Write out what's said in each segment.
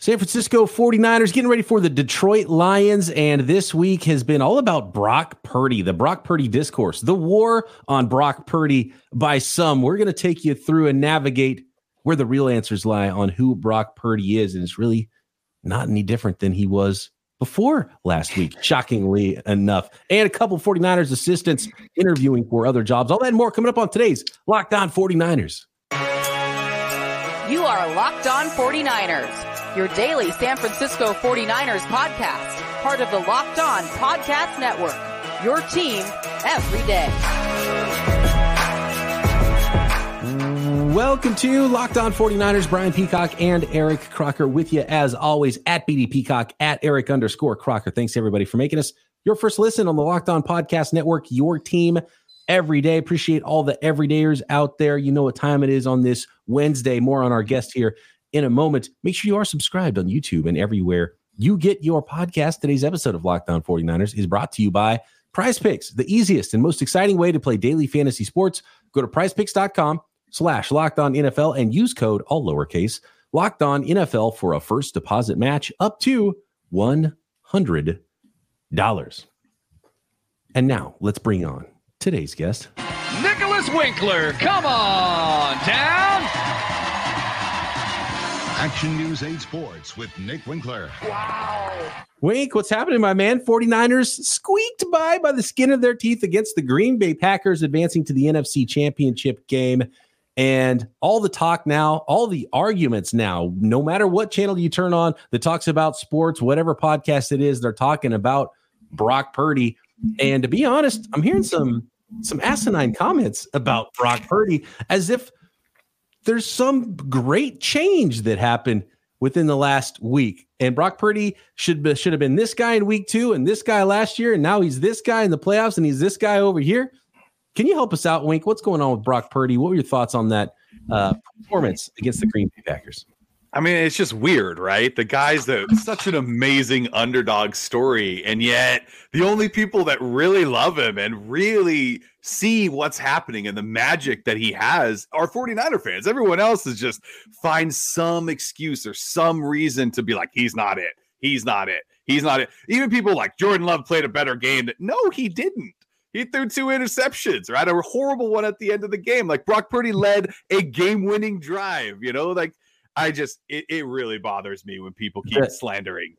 San Francisco 49ers getting ready for the Detroit Lions, and this week has been all about Brock Purdy, the Brock Purdy discourse, the war on Brock Purdy by some. We're going to take you through and navigate where the real answers lie on who Brock Purdy is, and it's really not any different than he was before last week, shockingly enough. And a couple 49ers assistants interviewing for other jobs. All that and more coming up on today's Locked On 49ers. You are Locked On 49ers, your daily San Francisco 49ers podcast, part of the Locked On Podcast Network, your team every day. Welcome to Locked On 49ers. Brian Peacock and Eric Crocker with you as always at BD Peacock, at Eric _ Crocker. Thanks everybody for making us your first listen on the Locked On Podcast Network, your team every day. Appreciate all the everydayers out there. You know what time it is on this Wednesday. More on our guest here in a moment. Make sure you are subscribed on YouTube and everywhere you get your podcast. Today's episode of Locked On 49ers is brought to you by PrizePicks, the easiest and most exciting way to play daily fantasy sports. Go to PrizePicks.com/LockedOnNFL and use code, all lowercase, LockedOnNFL for a first deposit match up to $100. And now let's bring on today's guest. Nicholas Winkler, come on down. Action News 8 Sports with Nick Winkler. Wow. Wink, what's happening, my man? 49ers squeaked by the skin of their teeth against the Green Bay Packers, advancing to the NFC Championship game. And all the talk now, all the arguments now, no matter what channel you turn on that talks about sports, whatever podcast it is, they're talking about Brock Purdy. And to be honest, I'm hearing some asinine comments about Brock Purdy as if there's some great change that happened within the last week. And Brock Purdy should have been this guy in week two and this guy last year, and now he's this guy in the playoffs and he's this guy over here. Can you help us out, Wink? What's going on with Brock Purdy? What were your thoughts on that performance against the Green Bay Packers? I mean, it's just weird, right? The guy's such an amazing underdog story, and yet the only people that really love him and really see what's happening and the magic that he has are 49er fans. Everyone else is just find some excuse or some reason to be like, he's not it. He's not it. He's not it. Even people like Jordan Love played a better game. No, he didn't. He threw two interceptions, right? A horrible one at the end of the game. Like, Brock Purdy led a game-winning drive, you know, like, I just, it really bothers me when people keep slandering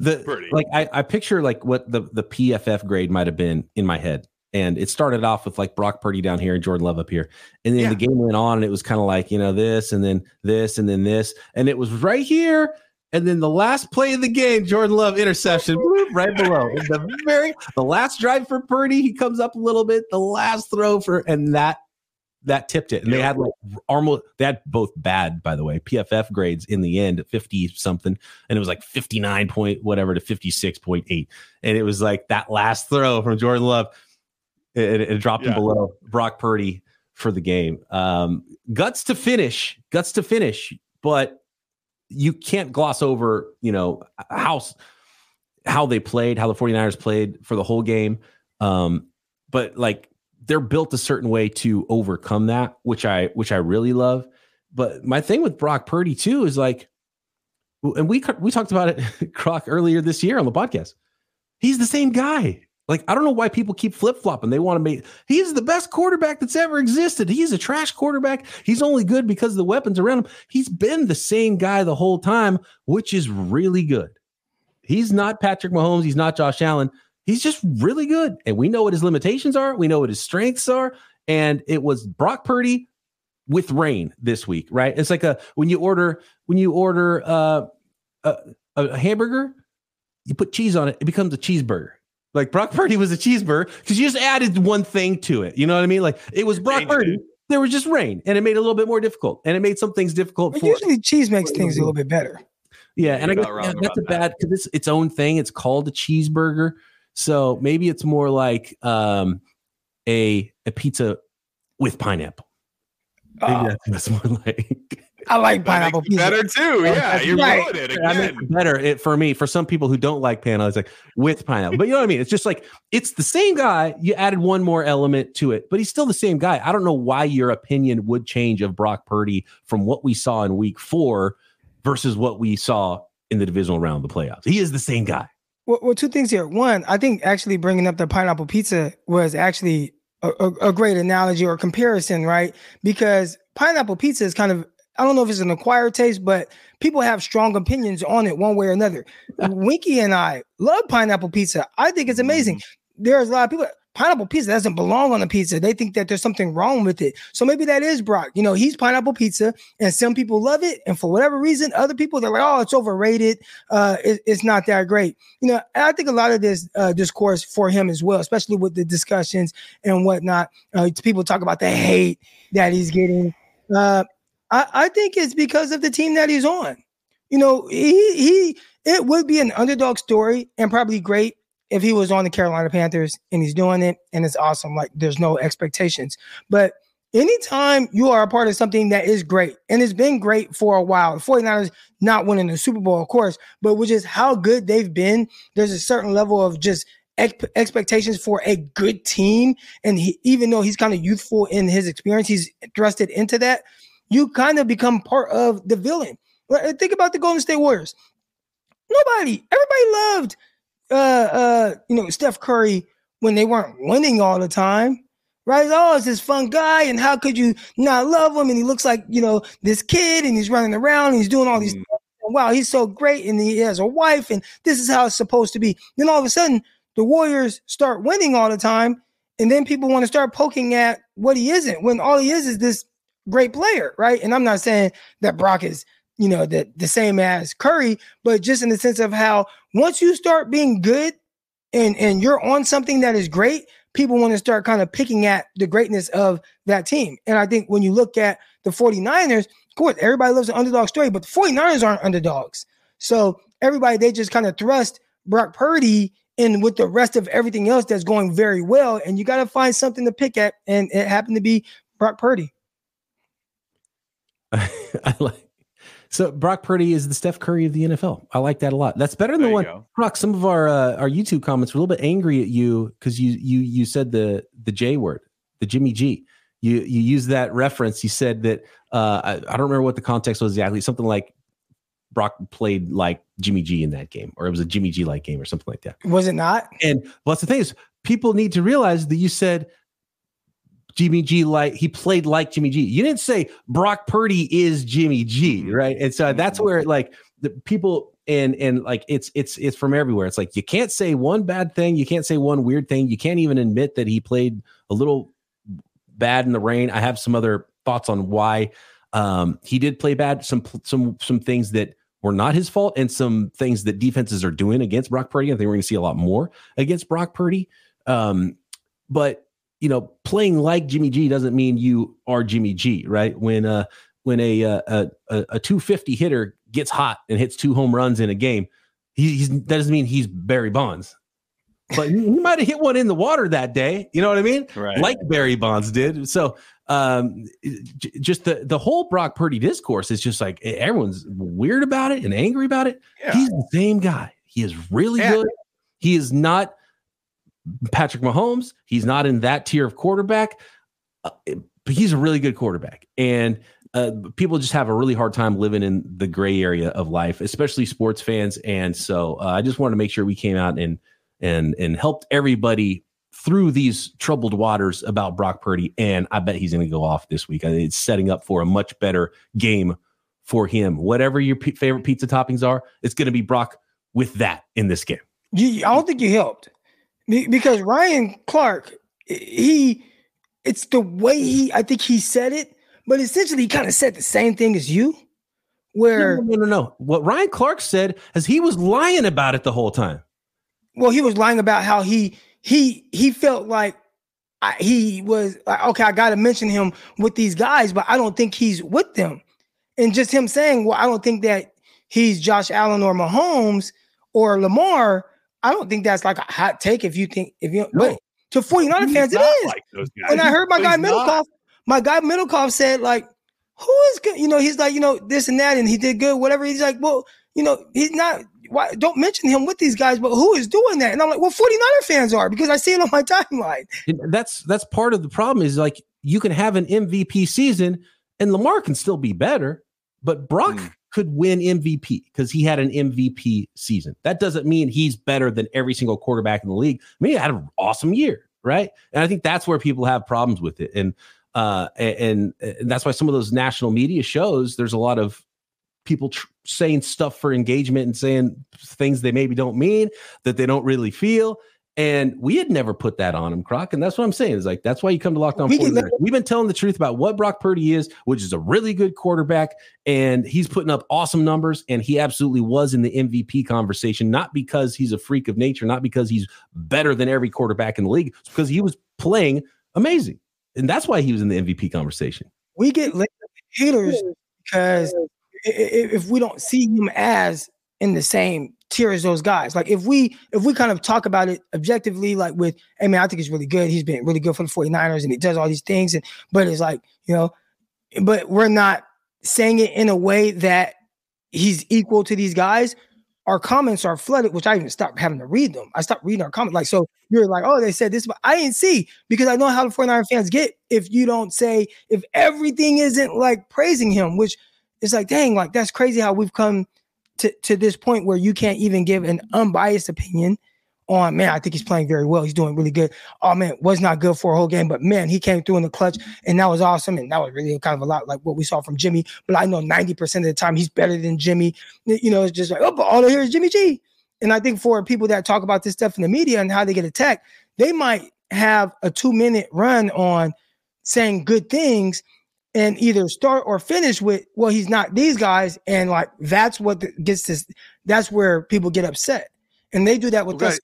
Purdy. Like, I picture like what the PFF grade might've been in my head. And it started off with like Brock Purdy down here and Jordan Love up here. And then the game went on and it was kind of like, you know, this, and then this, and then this, and it was right here. And then the last play of the game, Jordan Love interception right below. The last drive for Purdy, he comes up a little bit, the last throw and that tipped it. And they had like almost that both bad, by the way, PFF grades in the end, 50 something. And it was like 59 point, whatever to 56.8. And it was like that last throw from Jordan Love. It dropped him below Brock Purdy for the game. Guts to finish, but you can't gloss over, you know, how they played, how the 49ers played for the whole game. But like, they're built a certain way to overcome that, which I really love. But my thing with Brock Purdy too is like, and we talked about it, Croc, earlier this year on the podcast. He's the same guy. Like, I don't know why people keep flip-flopping. They want to he's the best quarterback that's ever existed. He's a trash quarterback. He's only good because of the weapons around him. He's been the same guy the whole time, which is really good. He's not Patrick Mahomes. He's not Josh Allen. He's just really good. And we know what his limitations are. We know what his strengths are. And it was Brock Purdy with rain this week, right? It's like when you order a hamburger, you put cheese on it. It becomes a cheeseburger. Like, Brock Purdy was a cheeseburger because you just added one thing to it. You know what I mean? Like, it was Brock Purdy. There was just rain, and it made it a little bit more difficult, and it made some things difficult. But usually cheese makes things a little bit better. Yeah, and I guess that's a bad because it's its own thing. It's called a cheeseburger, so maybe it's more like a pizza with pineapple. Maybe that's more like. I like pineapple pizza better too. Yeah, you're right. It again. I mean, better it for me. For some people who don't like pineapple, it's like with pineapple. But you know what I mean. It's just like it's the same guy. You added one more element to it, but he's still the same guy. I don't know why your opinion would change of Brock Purdy from what we saw in Week 4. versus what we saw in the divisional round of the playoffs. He is the same guy. Well, two things here. One, I think actually bringing up the pineapple pizza was actually a great analogy or comparison, right? Because pineapple pizza is kind of, I don't know if it's an acquired taste, but people have strong opinions on it one way or another. Winky and I love pineapple pizza. I think it's amazing. There's a lot of people, pineapple pizza doesn't belong on a pizza. They think that there's something wrong with it. So maybe that is Brock. You know, he's pineapple pizza, and some people love it. And for whatever reason, other people, they're like, oh, it's overrated. It's not that great. You know, and I think a lot of this discourse for him as well, especially with the discussions and whatnot. People talk about the hate that he's getting. I think it's because of the team that he's on. You know, it would be an underdog story and probably great if he was on the Carolina Panthers, and he's doing it, and it's awesome. Like, there's no expectations. But anytime you are a part of something that is great, and it's been great for a while, the 49ers not winning the Super Bowl, of course, but with just how good they've been, there's a certain level of just expectations for a good team. And even though he's kind of youthful in his experience, he's thrusted into that. You kind of become part of the villain. Think about the Golden State Warriors. Everybody loved Steph Curry when they weren't winning all the time, right? Oh, it's this fun guy, and how could you not love him? And he looks like, you know, this kid, and he's running around, and he's doing all these stuff. And wow, he's so great, and he has a wife, and this is how it's supposed to be. Then all of a sudden, the Warriors start winning all the time, and then people want to start poking at what he isn't, when all he is this great player, right? And I'm not saying that Brock is, you know, the same as Curry, but just in the sense of how once you start being good and you're on something that is great, people want to start kind of picking at the greatness of that team. And I think when you look at the 49ers, of course, everybody loves an underdog story, but the 49ers aren't underdogs. So everybody, they just kind of thrust Brock Purdy in with the rest of everything else that's going very well. And you got to find something to pick at. And it happened to be Brock Purdy. I like. So Brock Purdy is the Steph Curry of the NFL. I like that a lot. That's better than there the one. Go. Brock, some of our YouTube comments were a little bit angry at you because you said the J word, the Jimmy G. You used that reference. You said that I don't remember what the context was exactly. Something like Brock played like Jimmy G in that game, or it was a Jimmy G like game or something like that. Was it not? And well, that's the thing is people need to realize that you said Jimmy G, like he played like Jimmy G. You didn't say Brock Purdy is Jimmy G, right? And so that's where like the people and like it's from everywhere. It's like you can't say one bad thing, you can't say one weird thing, you can't even admit that he played a little bad in the rain. I have some other thoughts on why he did play bad. Some things that were not his fault, and some things that defenses are doing against Brock Purdy. I think we're going to see a lot more against Brock Purdy, but. You know, playing like Jimmy G doesn't mean you are Jimmy G, right? When a 250 hitter gets hot and hits 2 home runs in a game, that doesn't mean he's Barry Bonds. But he might have hit one in the water that day. You know what I mean? Right. Like Barry Bonds did. So just the whole Brock Purdy discourse is just like everyone's weird about it and angry about it. Yeah. He's the same guy. He is really good. He is not Patrick Mahomes. He's not in that tier of quarterback, but he's a really good quarterback. And people just have a really hard time living in the gray area of life, especially sports fans. And so I just wanted to make sure we came out and helped everybody through these troubled waters about Brock Purdy. And I bet he's going to go off this week. I mean, it's setting up for a much better game for him. Whatever your favorite pizza toppings are, it's going to be Brock with that in this game. I don't think you helped. Because Ryan Clark, it's the way I think he said it, but essentially he kind of said the same thing as you. Where no. What Ryan Clark said is he was lying about it the whole time. Well, he was lying about how he felt like he was like, okay, I got to mention him with these guys, but I don't think he's with them. And just him saying, well, I don't think that he's Josh Allen or Mahomes or Lamar. I don't think that's like a hot take but to 49er fans, it is. Like those guys. And I heard my guy Middlecoff said, like, who is good? You know, he's like, you know, this and that, and he did good, whatever. He's like, well, you know, he's not, why don't mention him with these guys, but who is doing that? And I'm like, well, 49er fans are, because I see it on my timeline. And that's part of the problem is like, you can have an MVP season and Lamar can still be better, but Brock could win MVP because he had an MVP season. That doesn't mean he's better than every single quarterback in the league. I mean, he had an awesome year, right? And I think that's where people have problems with it. And that's why some of those national media shows, there's a lot of people saying stuff for engagement and saying things they maybe don't mean, that they don't really feel. And we had never put that on him, Croc. And that's what I'm saying. It's like, that's why you come to Locked On 49ers. We've been telling the truth about what Brock Purdy is, which is a really good quarterback. And he's putting up awesome numbers. And he absolutely was in the MVP conversation, not because he's a freak of nature, not because he's better than every quarterback in the league. It's because he was playing amazing. And that's why he was in the MVP conversation. We get haters because if we don't see him as in the same tier as those guys. Like if we kind of talk about it objectively, like with, hey man, I think he's really good. He's been really good for the 49ers and he does all these things. And, but it's like, you know, but we're not saying it in a way that he's equal to these guys. Our comments are flooded, which I even stopped having to read them. I stopped reading our comments. Like, so you're like, oh, they said this, but I didn't see, because I know how the 49er fans get. If you don't say, if everything isn't like praising him, which is like, dang, like that's crazy how we've come to this point where you can't even give an unbiased opinion on, man, I think he's playing very well. He's doing really good. Oh, man, was not good for a whole game, but, man, he came through in the clutch, and that was awesome, and that was really kind of a lot like what we saw from Jimmy. But I know 90% of the time he's better than Jimmy. You know, it's just like, oh, but all I hear is Jimmy G. And I think for people that talk about this stuff in the media and how they get attacked, they might have a 2-minute run on saying good things and either start or finish with, well, he's not these guys. And like, that's what gets this. That's where people get upset. And they do that with this.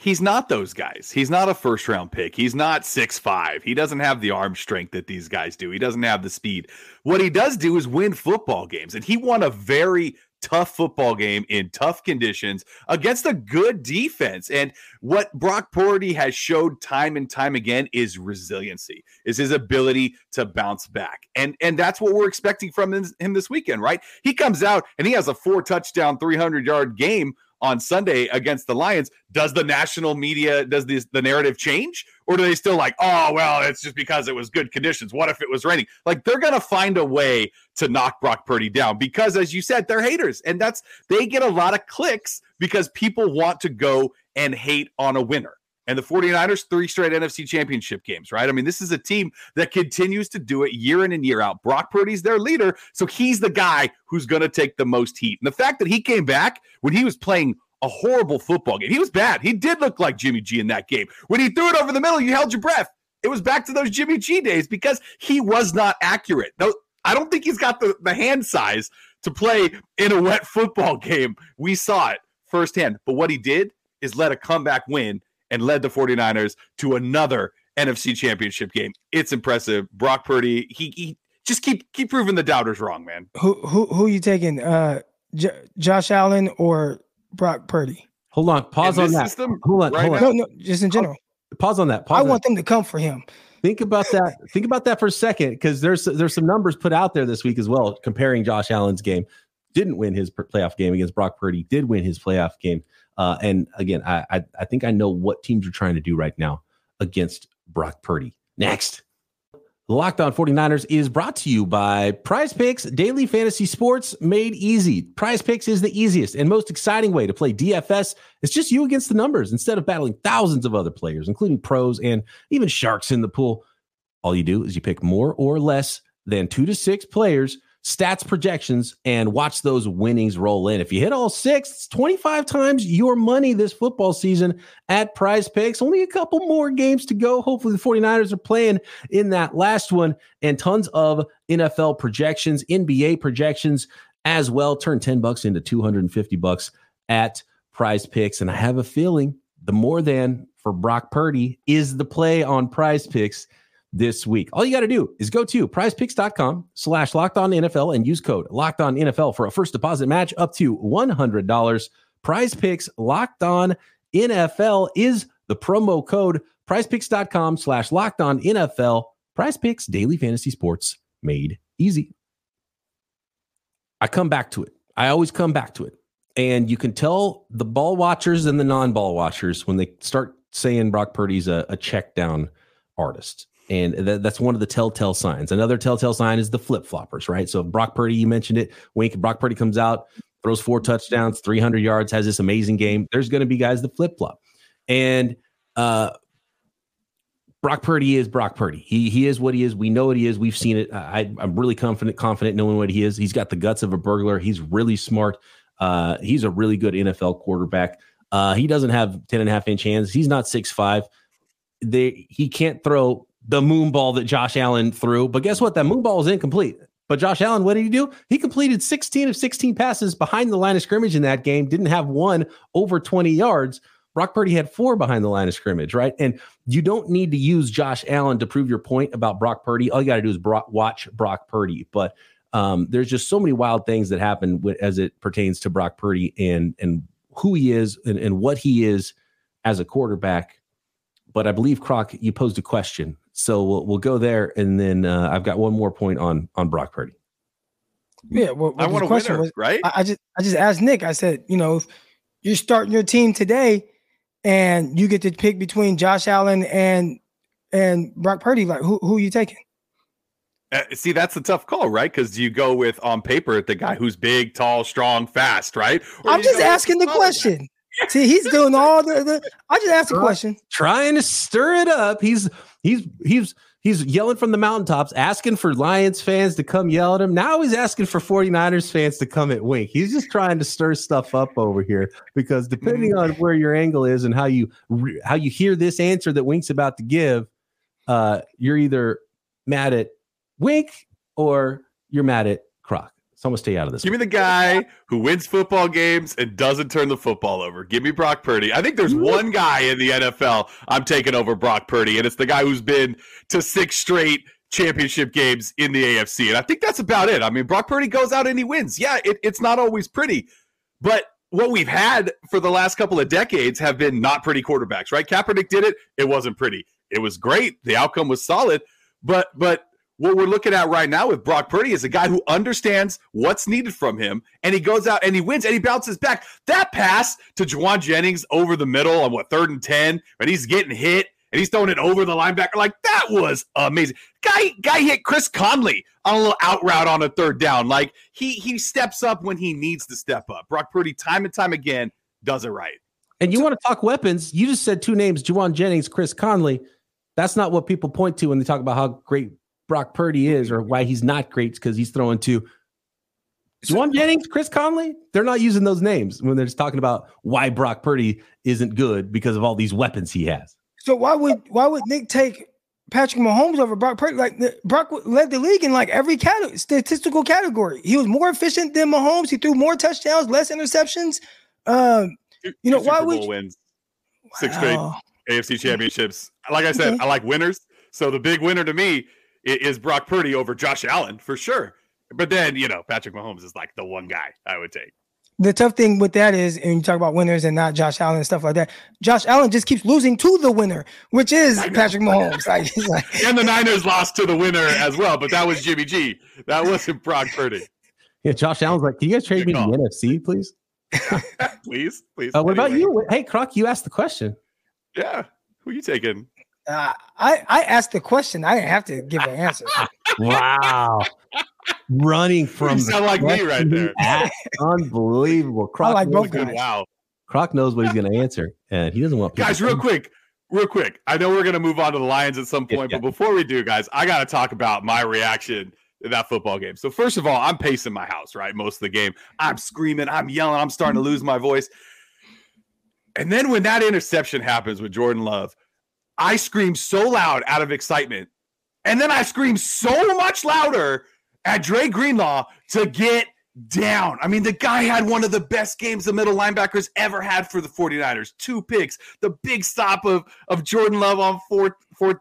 He's not those guys. He's not a first round pick. He's not 6'5". He doesn't have the arm strength that these guys do. He doesn't have the speed. What he does do is win football games. And he won a very tough football game in tough conditions against a good defense. And what Brock Purdy has showed time and time again is resiliency, is his ability to bounce back. And that's what we're expecting from him this weekend, right? He comes out and he has a 4-touchdown, 300-yard game on Sunday against the Lions. Does the national media, does the narrative change? Or do they still like, oh, well, it's just because it was good conditions. What if it was raining? Like, they're going to find a way to knock Brock Purdy down because, as you said, they're haters. And they get a lot of clicks because people want to go and hate on a winner. And the 49ers, 3 straight NFC championship games, right? I mean, this is a team that continues to do it year in and year out. Brock Purdy's their leader, so he's the guy who's going to take the most heat. And the fact that he came back when he was playing a horrible football game. He was bad. He did look like Jimmy G in that game. When he threw it over the middle, you held your breath. It was back to those Jimmy G days because he was not accurate. No, I don't think he's got the hand size to play in a wet football game. We saw it firsthand. But what he did is let a comeback win and led the 49ers to another NFC championship game. It's impressive. Brock Purdy, he just keep proving the doubters wrong, man. Who are you taking, Josh Allen or Brock Purdy? Hold on. Pause on that. Hold on. No, just in general. Pause on that. I want them to come for him. Think about that. Think about that for a second, because there's some numbers put out there this week as well, comparing Josh Allen's game. Didn't win his playoff game against Brock Purdy. Did win his playoff game. And again, I think I know what teams are trying to do right now against Brock Purdy. Next. Locked On 49ers is brought to you by PrizePicks, daily fantasy sports made easy. PrizePicks is the easiest and most exciting way to play DFS. It's just you against the numbers instead of battling thousands of other players, including pros and even sharks in the pool. All you do is you pick more or less than 2 to 6 players, stats, projections, and watch those winnings roll in. If you hit all 6, it's 25 times your money this football season at PrizePicks. Only a couple more games to go. Hopefully the 49ers are playing in that last one, and tons of NFL projections, NBA projections as well. Turn $10 into $250 at PrizePicks. And I have a feeling the more than for Brock Purdy is the play on PrizePicks this week. All you got to do is go to prizepicks.com/LockedOnNFL and use code LockedOnNFL for a first deposit match up to $100. PrizePicks LockedOnNFL is the promo code. prizepicks.com/LockedOnNFL. PrizePicks, daily fantasy sports made easy. I come back to it. I always come back to it. And you can tell the ball watchers and the non-ball watchers when they start saying Brock Purdy's a check down artist. And that's one of the telltale signs. Another telltale sign is the flip-floppers, right? So Brock Purdy, you mentioned it. Brock Purdy comes out, throws 4 touchdowns, 300 yards, has this amazing game. There's going to be guys that flip-flop. And Brock Purdy is Brock Purdy. He is what he is. We know what he is. We've seen it. I'm really confident knowing what he is. He's got the guts of a burglar. He's really smart. He's a really good NFL quarterback. He doesn't have 10.5-inch hands. He's not 6'5". He can't throw the moon ball that Josh Allen threw. But guess what? That moon ball is incomplete. But Josh Allen, what did he do? He completed 16 of 16 passes behind the line of scrimmage in that game. Didn't have one over 20 yards. Brock Purdy had 4 behind the line of scrimmage, right? And you don't need to use Josh Allen to prove your point about Brock Purdy. All you got to do is watch Brock Purdy. But there's just so many wild things that happen as it pertains to Brock Purdy and who he is and what he is as a quarterback. But I believe, Croc, you posed a question. So we'll go there, and then I've got one more point on Brock Purdy. Yeah, well, I want a winner, right? I just asked Nick. I said, you know, if you're starting your team today, and you get to pick between Josh Allen and Brock Purdy, like who are you taking? See, that's a tough call, right? Because you go with, on paper, the guy who's big, tall, strong, fast, right? Or I'm just asking the question. Guy. See, he's doing all the I just asked the question. Trying to stir it up. He's yelling from the mountaintops, asking for Lions fans to come yell at him. Now he's asking for 49ers fans to come at Wink. He's just trying to stir stuff up over here, because depending on where your angle is and how you hear this answer that Wink's about to give, you're either mad at Wink or you're mad at Croc. So I'm going to stay out of this. Give me the guy who wins football games and doesn't turn the football over. Give me Brock Purdy. I think there's one guy in the NFL I'm taking over Brock Purdy, and it's the guy who's been to 6 straight championship games in the AFC. And I think that's about it. I mean, Brock Purdy goes out and he wins. Yeah, it's not always pretty, but what we've had for the last couple of decades have been not pretty quarterbacks, right? Kaepernick did it. It wasn't pretty. It was great. The outcome was solid, but what we're looking at right now with Brock Purdy is a guy who understands what's needed from him, and he goes out and he wins, and he bounces back. That pass to Juwan Jennings over the middle on 3rd and 10, and he's getting hit, and he's throwing it over the linebacker. Like, that was amazing. Guy hit Chris Conley on a little out route on a 3rd down. Like, he steps up when he needs to step up. Brock Purdy, time and time again, does it right. And you want to talk weapons? You just said 2 names, Juwan Jennings, Chris Conley. That's not what people point to when they talk about how great Brock Purdy is, or why he's not great, because he's throwing to Juwan Jennings, Chris Conley. They're not using those names when they're just talking about why Brock Purdy isn't good because of all these weapons he has. So why would Nick take Patrick Mahomes over Brock Purdy? Like, Brock led the league in like every statistical category. He was more efficient than Mahomes. He threw more touchdowns, less interceptions. You know, why would wins 6 straight AFC championships? Like I said, I like winners. So the big winner to me is Brock Purdy over Josh Allen, for sure. But then, you know, Patrick Mahomes is like the one guy I would take. The tough thing with that is, and you talk about winners and not Josh Allen and stuff like that, Josh Allen just keeps losing to the winner, which is Patrick Mahomes. And the Niners lost to the winner as well, but that was Jimmy G. That wasn't Brock Purdy. Yeah, Josh Allen's like, can you guys trade me to the NFC, please? Please. What about you? Hey, Croc, you asked the question. Yeah. Who are you taking? I asked the question. I didn't have to give an answer. Wow. Running from... You sound like me right there. Unbelievable. Croc, I like both guys. Wow. Croc knows what he's going to answer, and he doesn't want... Guys, real quick. I know we're going to move on to the Lions at some point, but before we do, guys, I got to talk about my reaction to that football game. So first of all, I'm pacing my house, right? Most of the game. I'm screaming. I'm yelling. I'm starting to lose my voice. And then when that interception happens with Jordan Love, I screamed so loud out of excitement. And then I screamed so much louder at Dre Greenlaw to get down. I mean, the guy had one of the best games the middle linebackers ever had for the 49ers. 2 picks, the big stop of Jordan Love on fourth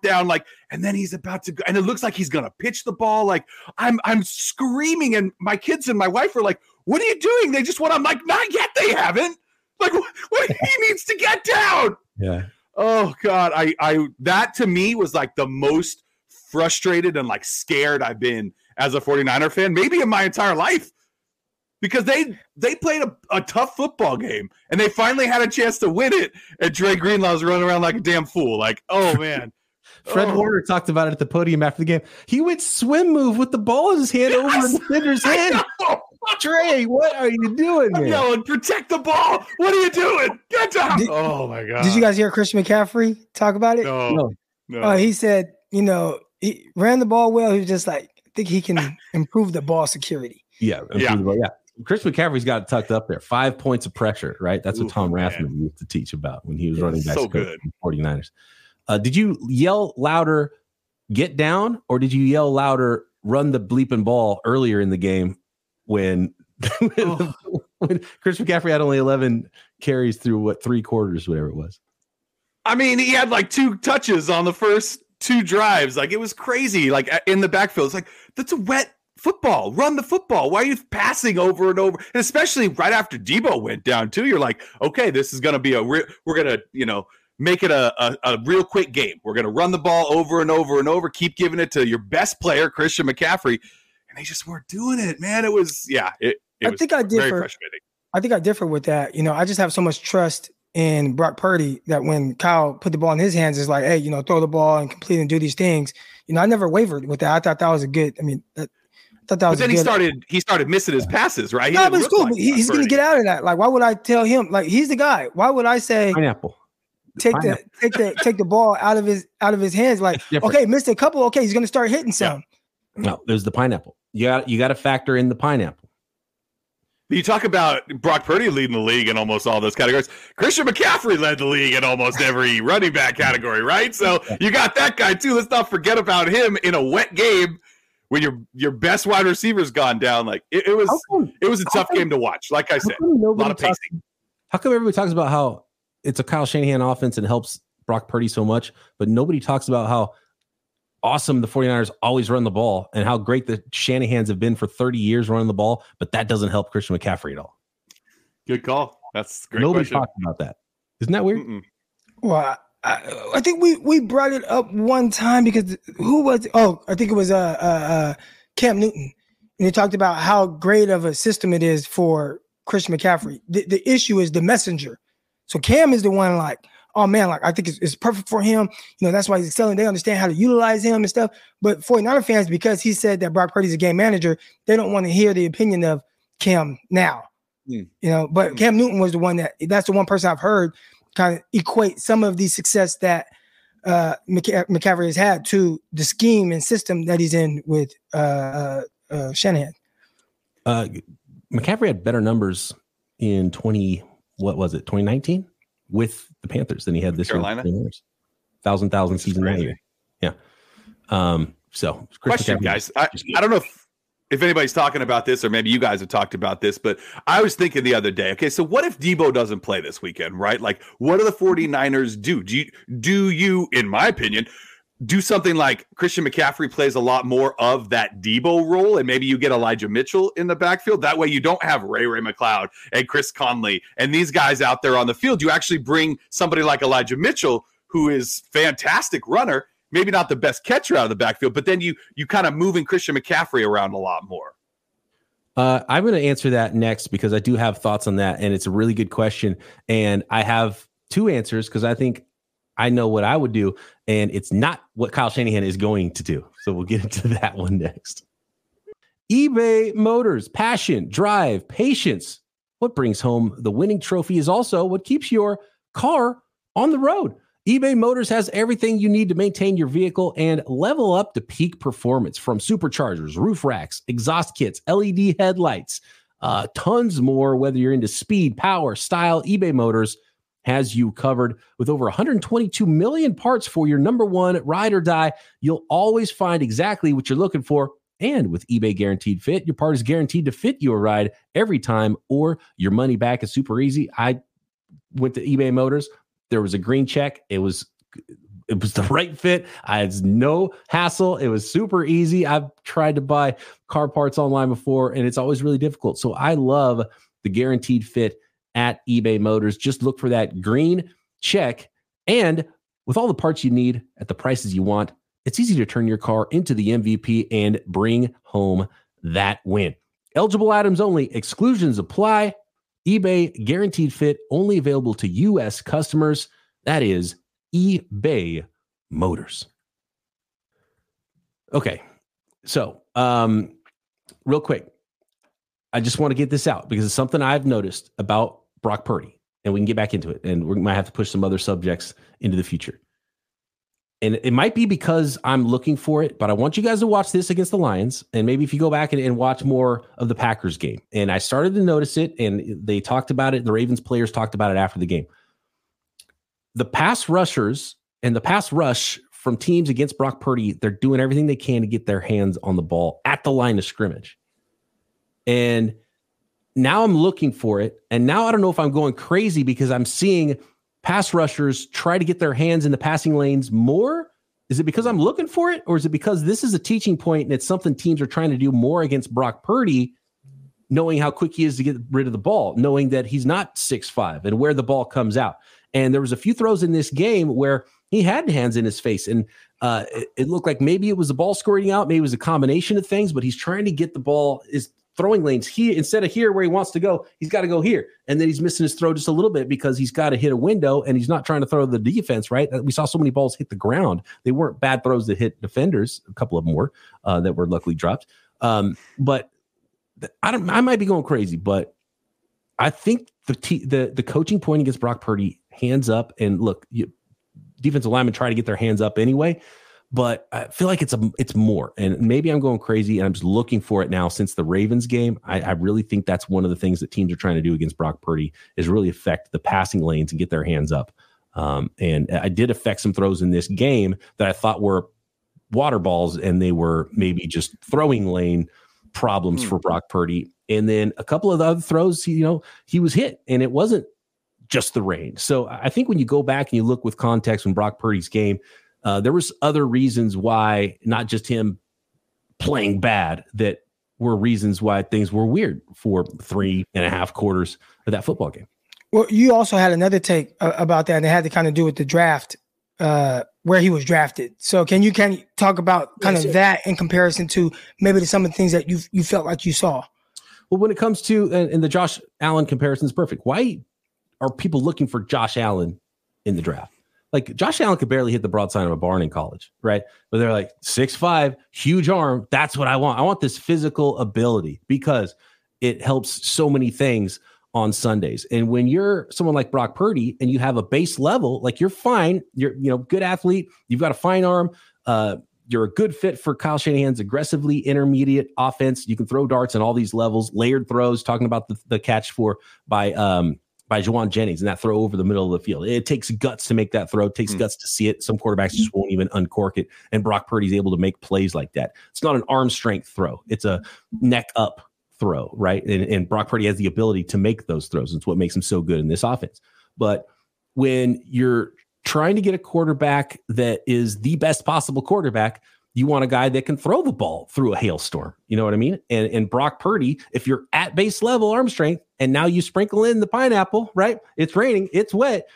down. Like, and then he's about to go, and it looks like he's going to pitch the ball. Like, I'm screaming, and my kids and my wife are like, what are you doing? They just want... I'm like, not yet. They haven't. Like, what he needs to get down. Yeah. Oh, God, I that to me was like the most frustrated and like scared I've been as a 49er fan, maybe in my entire life, because they played a tough football game, and they finally had a chance to win it, and Dre Greenlaw's running around like a damn fool. Like, oh, man, Fred Warner talked about it at the podium after the game. He went swim move with the ball in his hand over the defender's head. Trey, what are you doing? I'm yelling, protect the ball. What are you doing? Get down. Oh, my God. Did you guys hear Chris McCaffrey talk about it? No. He said, he ran the ball well. He was just like, I think he can improve the ball security. Yeah. Chris McCaffrey's got it tucked up there. 5 points of pressure, right? That's what Tom Rathman used to teach about when he was running back so good in the 49ers. Did you yell louder, get down, or did you yell louder, run the bleeping ball earlier in the game when Chris McCaffrey had only 11 carries through three quarters, whatever it was? I mean, he had like two touches on the first two drives. Like, it was crazy. Like, in the backfield, it's like, that's a wet football. Run the football. Why are you passing over and over? And especially right after Debo went down too, you're like, okay, this is going to be we're going to, make it a real quick game. We're going to run the ball over and over and over, keep giving it to your best player, Christian McCaffrey. And they just weren't doing it, man. It was, I think I differ. Frustrating. I think I differ with that. I just have so much trust in Brock Purdy that when Kyle put the ball in his hands, it's like, hey, throw the ball and complete and do these things. I never wavered with that. I thought that was a good, He started missing his passes, right? No, but it's cool. He's going to get out of that. Like, why would I tell him? Like, he's the guy. Why would I say pineapple? Take the ball out of his hands. Like, okay, missed a couple. Okay, he's going to start hitting some. Yeah. No, there's the pineapple. You got to factor in the pineapple. You talk about Brock Purdy leading the league in almost all those categories. Christian McCaffrey led the league in almost every running back category, right? So you got that guy too. Let's not forget about him in a wet game when your best wide receiver's gone down. Like, it was a tough game to watch. Like I said, a lot of pacing. How come everybody talks about how it's a Kyle Shanahan offense and helps Brock Purdy so much, but nobody talks about how awesome the 49ers always run the ball and how great the Shanahans have been for 30 years running the ball, but that doesn't help Christian McCaffrey at all? Good call. That's a great question. Nobody talks about that. Isn't that weird? Mm-mm. Well, I think we brought it up one time because who was it? Oh, I think it was Cam Newton. And he talked about how great of a system it is for Christian McCaffrey. The issue is the messenger. So Cam is the one like, oh man, like I think it's perfect for him. That's why he's excelling. They understand how to utilize him and stuff. But 49er fans, because he said that Brock Purdy's a game manager, they don't want to hear the opinion of Cam now. Mm. But Cam Newton was the one that's the one person I've heard kind of equate some of the success that McCaffrey has had to the scheme and system that he's in with Shanahan. McCaffrey had better numbers in 2019 with the Panthers than he had this year. 1,000 season that year. Yeah. So question, guys, I don't know if anybody's talking about this, or maybe you guys have talked about this, but I was thinking the other day, okay, so what if Debo doesn't play this weekend, right? Like, what do the 49ers do? Do you, in my opinion, do something like Christian McCaffrey plays a lot more of that Debo role, and maybe you get Elijah Mitchell in the backfield? That way you don't have Ray McLeod and Chris Conley and these guys out there on the field. You actually bring somebody like Elijah Mitchell, who is fantastic runner, maybe not the best catcher out of the backfield, but then you kind of moving Christian McCaffrey around a lot more. I'm going to answer that next because I do have thoughts on that, and it's a really good question. And I have two answers because I think I know what I would do, and it's not what Kyle Shanahan is going to do. So we'll get into that one next. eBay Motors, passion, drive, patience. What brings home the winning trophy is also what keeps your car on the road. eBay Motors has everything you need to maintain your vehicle and level up to peak performance, from superchargers, roof racks, exhaust kits, LED headlights, tons more. Whether you're into speed, power, style, eBay Motors has you covered. With over 122 million parts for your number one ride or die, you'll always find exactly what you're looking for. And with eBay Guaranteed Fit, your part is guaranteed to fit your ride every time, or your money back is super easy. I went to eBay Motors. There was a green check. It was the right fit. I had no hassle. It was super easy. I've tried to buy car parts online before, and it's always really difficult. So I love the Guaranteed Fit at eBay Motors. Just look for that green check. And with all the parts you need at the prices you want, it's easy to turn your car into the MVP and bring home that win. Eligible items only. Exclusions apply. eBay Guaranteed Fit only available to U.S. customers. That is eBay Motors. Okay. So, real quick, I just want to get this out because it's something I've noticed about Brock Purdy, and we can get back into it, and we might have to push some other subjects into the future. And it might be because I'm looking for it, but I want you guys to watch this against the Lions, and maybe if you go back and watch more of the Packers game. And I started to notice it, and they talked about it. The Ravens players talked about it after the game. The pass rushers and the pass rush from teams against Brock Purdy, they're doing everything they can to get their hands on the ball at the line of scrimmage. And now I'm looking for it. And now I don't know if I'm going crazy because I'm seeing pass rushers try to get their hands in the passing lanes more. Is it because I'm looking for it? Or is it because this is a teaching point and it's something teams are trying to do more against Brock Purdy, knowing how quick he is to get rid of the ball, knowing that he's not 6'5" and where the ball comes out. And there was a few throws in this game where he had hands in his face, and it looked like maybe it was the ball squirting out. Maybe it was a combination of things, but he's trying to get the ball, his throwing lanes here. Instead of here where he wants to go, he's got to go here. And then he's missing his throw just a little bit because he's got to hit a window, and he's not trying to throw the defense, right? We saw so many balls hit the ground. They weren't bad throws that hit defenders. A couple of them were that were luckily dropped. But I might be going crazy, but I think the coaching point against Brock Purdy, hands up, and look, defensive linemen try to get their hands up anyway, but I feel like it's more, and maybe I'm going crazy and I'm just looking for it now since the Ravens game. I really think that's one of the things that teams are trying to do against Brock Purdy is really affect the passing lanes and get their hands up. And I did affect some throws in this game that I thought were water balls, and they were maybe just throwing lane problems for Brock Purdy. And then a couple of the other throws, he was hit, and it wasn't just the rain. So I think when you go back and you look with context in Brock Purdy's game, there was other reasons why, not just him playing bad, that were reasons why things were weird for 3.5 quarters of that football game. Well, you also had another take about that, and it had to kind of do with the draft, where he was drafted. So can you talk about kind of that in comparison to maybe to some of the things that you felt like you saw? Well, when it comes to, and the Josh Allen comparison is perfect. Why are people looking for Josh Allen in the draft? Like, Josh Allen could barely hit the broadside of a barn in college, right? But they're like, 6'5", huge arm. That's what I want. I want this physical ability because it helps so many things on Sundays. And when you're someone like Brock Purdy and you have a base level, like, you're fine. You're, good athlete. You've got a fine arm. You're a good fit for Kyle Shanahan's aggressively intermediate offense. You can throw darts on all these levels, layered throws, talking about the catch by Juwan Jennings and that throw over the middle of the field. It takes guts to make that throw. It takes guts to see it. Some quarterbacks just won't even uncork it. And Brock Purdy's able to make plays like that. It's not an arm strength throw. It's a neck up throw, right? And Brock Purdy has the ability to make those throws. It's what makes him so good in this offense. But when you're trying to get a quarterback that is the best possible quarterback, you want a guy that can throw the ball through a hailstorm. You know what I mean? And Brock Purdy, if you're at base level arm strength, and now you sprinkle in the pineapple, right? It's raining, it's wet.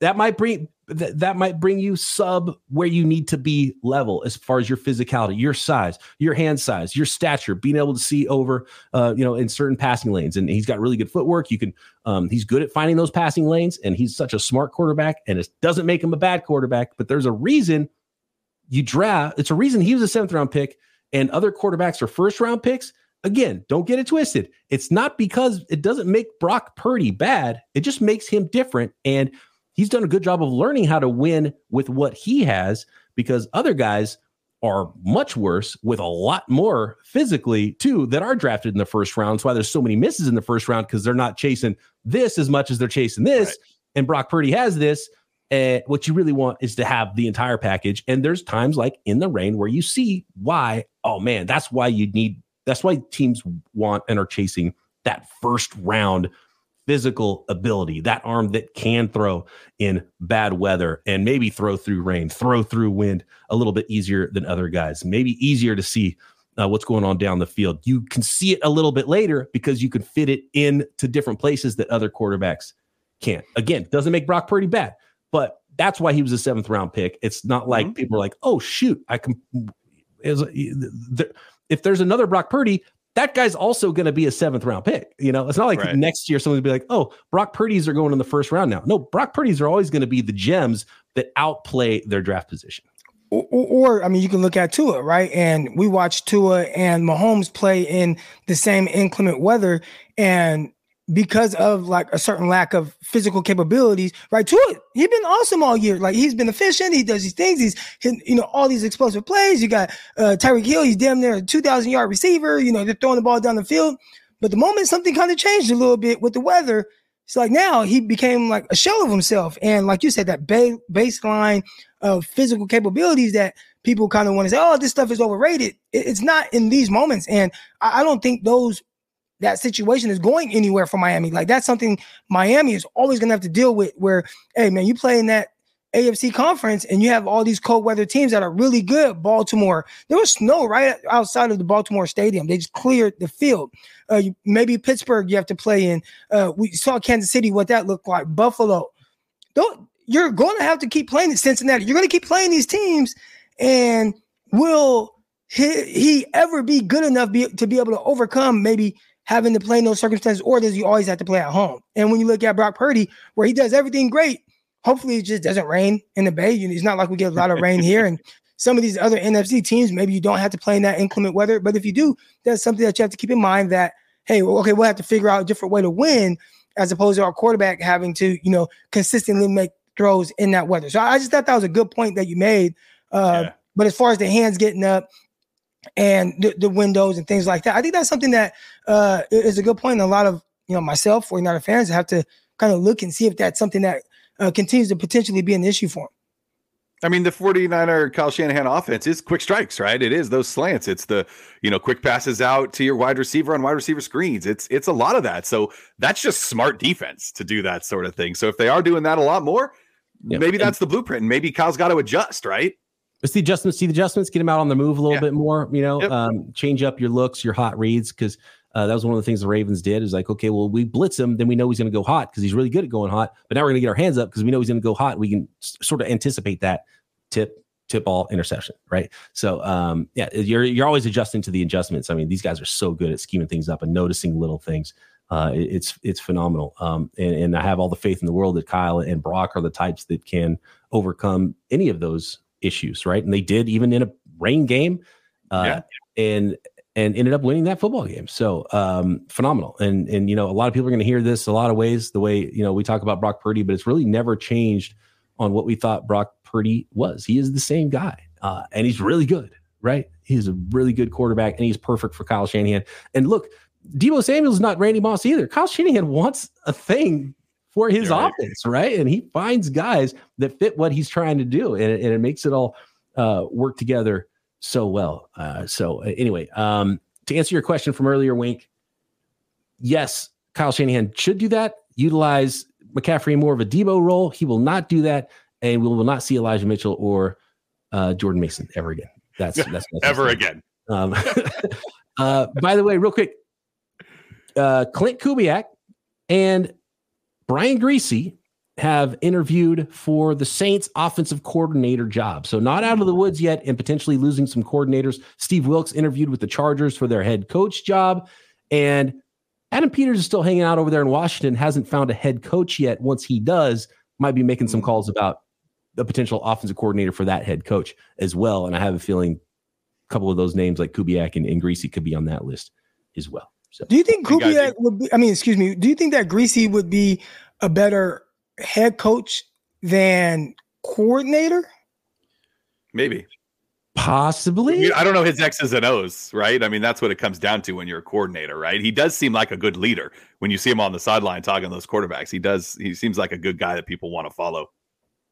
That might bring you sub where you need to be level as far as your physicality, your size, your hand size, your stature, being able to see over, in certain passing lanes. And he's got really good footwork. You can, he's good at finding those passing lanes, and he's such a smart quarterback, and it doesn't make him a bad quarterback. But there's a reason. You draft, it's a reason he was a 7th-round pick and other quarterbacks are 1st-round picks. Again, don't get it twisted. It's not because it doesn't make Brock Purdy bad. It just makes him different. And he's done a good job of learning how to win with what he has, because other guys are much worse with a lot more physically too that are drafted in the 1st round. That's why there's so many misses in the 1st round, because they're not chasing this as much as they're chasing this. Right. And Brock Purdy has this. What you really want is to have the entire package. And there's times like in the rain where you see why, oh man, that's why teams want and are chasing that 1st round physical ability, that arm that can throw in bad weather and maybe throw through rain, throw through wind a little bit easier than other guys, maybe easier to see what's going on down the field. You can see it a little bit later because you can fit it in to different places that other quarterbacks can't. Again, doesn't make Brock Purdy bad. But that's why he was a 7th-round pick. It's not like people are like, oh, shoot, if there's another Brock Purdy, that guy's also going to be a 7th-round pick. It's not like next year someone will be like, oh, Brock Purdy's are going in the 1st round now. No, Brock Purdy's are always going to be the gems that outplay their draft position. Or, I mean, you can look at Tua, right? And we watched Tua and Mahomes play in the same inclement weather. And because of like a certain lack of physical capabilities, right? Tua, he's been awesome all year. Like he's been efficient. He does these things. He's hitting, you know, all these explosive plays. You got Tyreek Hill. He's damn near a 2,000-yard receiver. You know, they're throwing the ball down the field. But the moment something kind of changed a little bit with the weather, it's like now he became like a shell of himself. And like you said, that baseline of physical capabilities that people kind of want to say, oh, this stuff is overrated. It's not in these moments. And I don't think that situation is going anywhere for Miami. Like that's something Miami is always going to have to deal with where, hey man, you play in that AFC conference and you have all these cold weather teams that are really good. Baltimore, there was snow right outside of the Baltimore stadium. They just cleared the field. Maybe Pittsburgh you have to play in. We saw Kansas City, what that looked like. Buffalo. You're going to have to keep playing Cincinnati. You're going to keep playing these teams, and will he ever be good enough to be able to overcome maybe having to play in those circumstances, or does he always have to play at home? And when you look at Brock Purdy, where he does everything great, hopefully it just doesn't rain in the Bay. It's not like we get a lot of rain here. And some of these other NFC teams, maybe you don't have to play in that inclement weather. But if you do, that's something that you have to keep in mind that, hey, well, okay, we'll have to figure out a different way to win as opposed to our quarterback having to, you know, consistently make throws in that weather. So I just thought that was a good point that you made. But as far as the hands getting up and the windows and things like that, I think that's something that is a good point. And a lot of, you know, myself, 49er fans have to kind of look and see if that's something that continues to potentially be an issue for him. I mean, the 49er Kyle Shanahan offense is quick strikes, right? It is those slants. It's the, you know, quick passes out to your wide receiver on wide receiver screens. It's a lot of that. So that's just smart defense to do that sort of thing. So if they are doing that a lot more, maybe that's the blueprint. And maybe Kyle's got to adjust, right? It's the adjustments, get him out on the move a little bit more, you know, change up your looks, your hot reads. Cause that was one of the things the Ravens did is like, okay, well, we blitz him. Then we know he's going to go hot because he's really good at going hot, but now we're going to get our hands up because we know he's going to go hot. We can sort of anticipate that tip ball interception. Right. So you're always adjusting to the adjustments. I mean, these guys are so good at scheming things up and noticing little things. It's phenomenal. And I have all the faith in the world that Kyle and Brock are the types that can overcome any of those issues, right? And they did, even in a rain game, and ended up winning that football game. So phenomenal. And you know, a lot of people are going to hear this a lot of ways, the way, you know, we talk about Brock Purdy, but it's really never changed on what we thought Brock Purdy was. He is the same guy, and he's really good, right? He's a really good quarterback, and he's perfect for Kyle Shanahan. And look, Debo Samuel's not Randy Moss either. Kyle Shanahan wants a thing for his offense, right? And he finds guys that fit what he's trying to do, and it makes it all work together so well. So anyway, to answer your question from earlier, Wink, yes, Kyle Shanahan should do that, utilize McCaffrey more of a Debo role. He will not do that, and we will not see Elijah Mitchell or Jordan Mason ever again. That's ever again. By the way, real quick, Klint Kubiak and Brian Griese have interviewed for the Saints offensive coordinator job. So not out of the woods yet and potentially losing some coordinators. Steve Wilks interviewed with the Chargers for their head coach job. And Adam Peters is still hanging out over there in Washington, hasn't found a head coach yet. Once he does, might be making some calls about the potential offensive coordinator for that head coach as well. And I have a feeling a couple of those names like Kubiak and Griese could be on that list as well. So, do you think Kubiak would be, do you think that Griese would be a better head coach than coordinator? Maybe. Possibly. I don't know his X's and O's, right? I mean, that's what it comes down to when you're a coordinator, right? He does seem like a good leader. When you see him on the sideline talking to those quarterbacks, he seems like a good guy that people want to follow.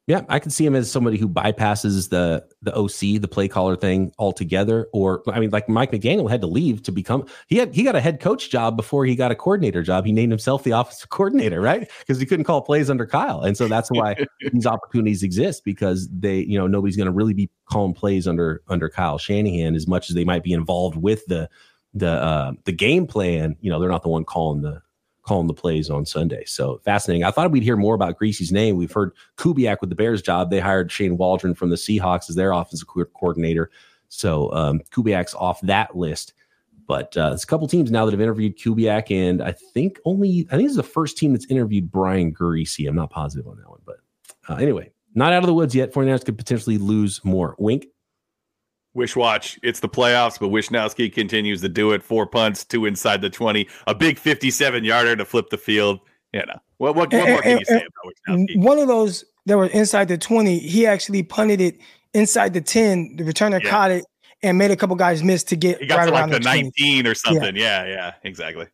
Yeah, I can see him as somebody who bypasses the OC, the play caller thing altogether. Or, I mean, like Mike McDaniel had to leave to become he got a head coach job before he got a coordinator job. He named himself the offensive coordinator, right? Because he couldn't call plays under Kyle. And so that's why these opportunities exist, because they, you know, nobody's going to really be calling plays under Kyle Shanahan as much as they might be involved with the game plan. You know, they're not the one calling the plays on Sunday. So fascinating. I thought we'd hear more about Griese's name. We've heard Kubiak with the Bears job. They hired Shane Waldron from the Seahawks as their offensive coordinator. So Kubiak's off that list, but there's a couple teams now that have interviewed Kubiak, and I think this is the first team that's interviewed Brian Griese. I'm not positive on that one, but anyway, Not out of the woods yet. 49ers could potentially lose more. Wink. Wish watch. It's the playoffs, but Wisnowski continues to do it. 4 punts, 2 inside the 20, a big 57-yarder to flip the field. You know, what more can you say about Wisnowski? One of those that were inside the 20, he actually punted it inside the 10. The returner caught it and made a couple guys miss to get. He got right to like the 19 or something. Yeah, exactly.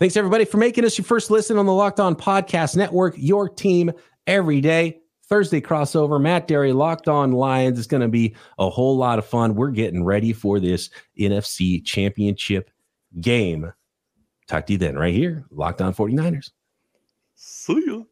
Thanks, everybody, for making us your first listen on the Locked On Podcast Network, your team every day. Thursday crossover, Matt Derry, Locked On Lions. It's going to be a whole lot of fun. We're getting ready for this NFC Championship game. Talk to you then right here, Locked On 49ers. See ya.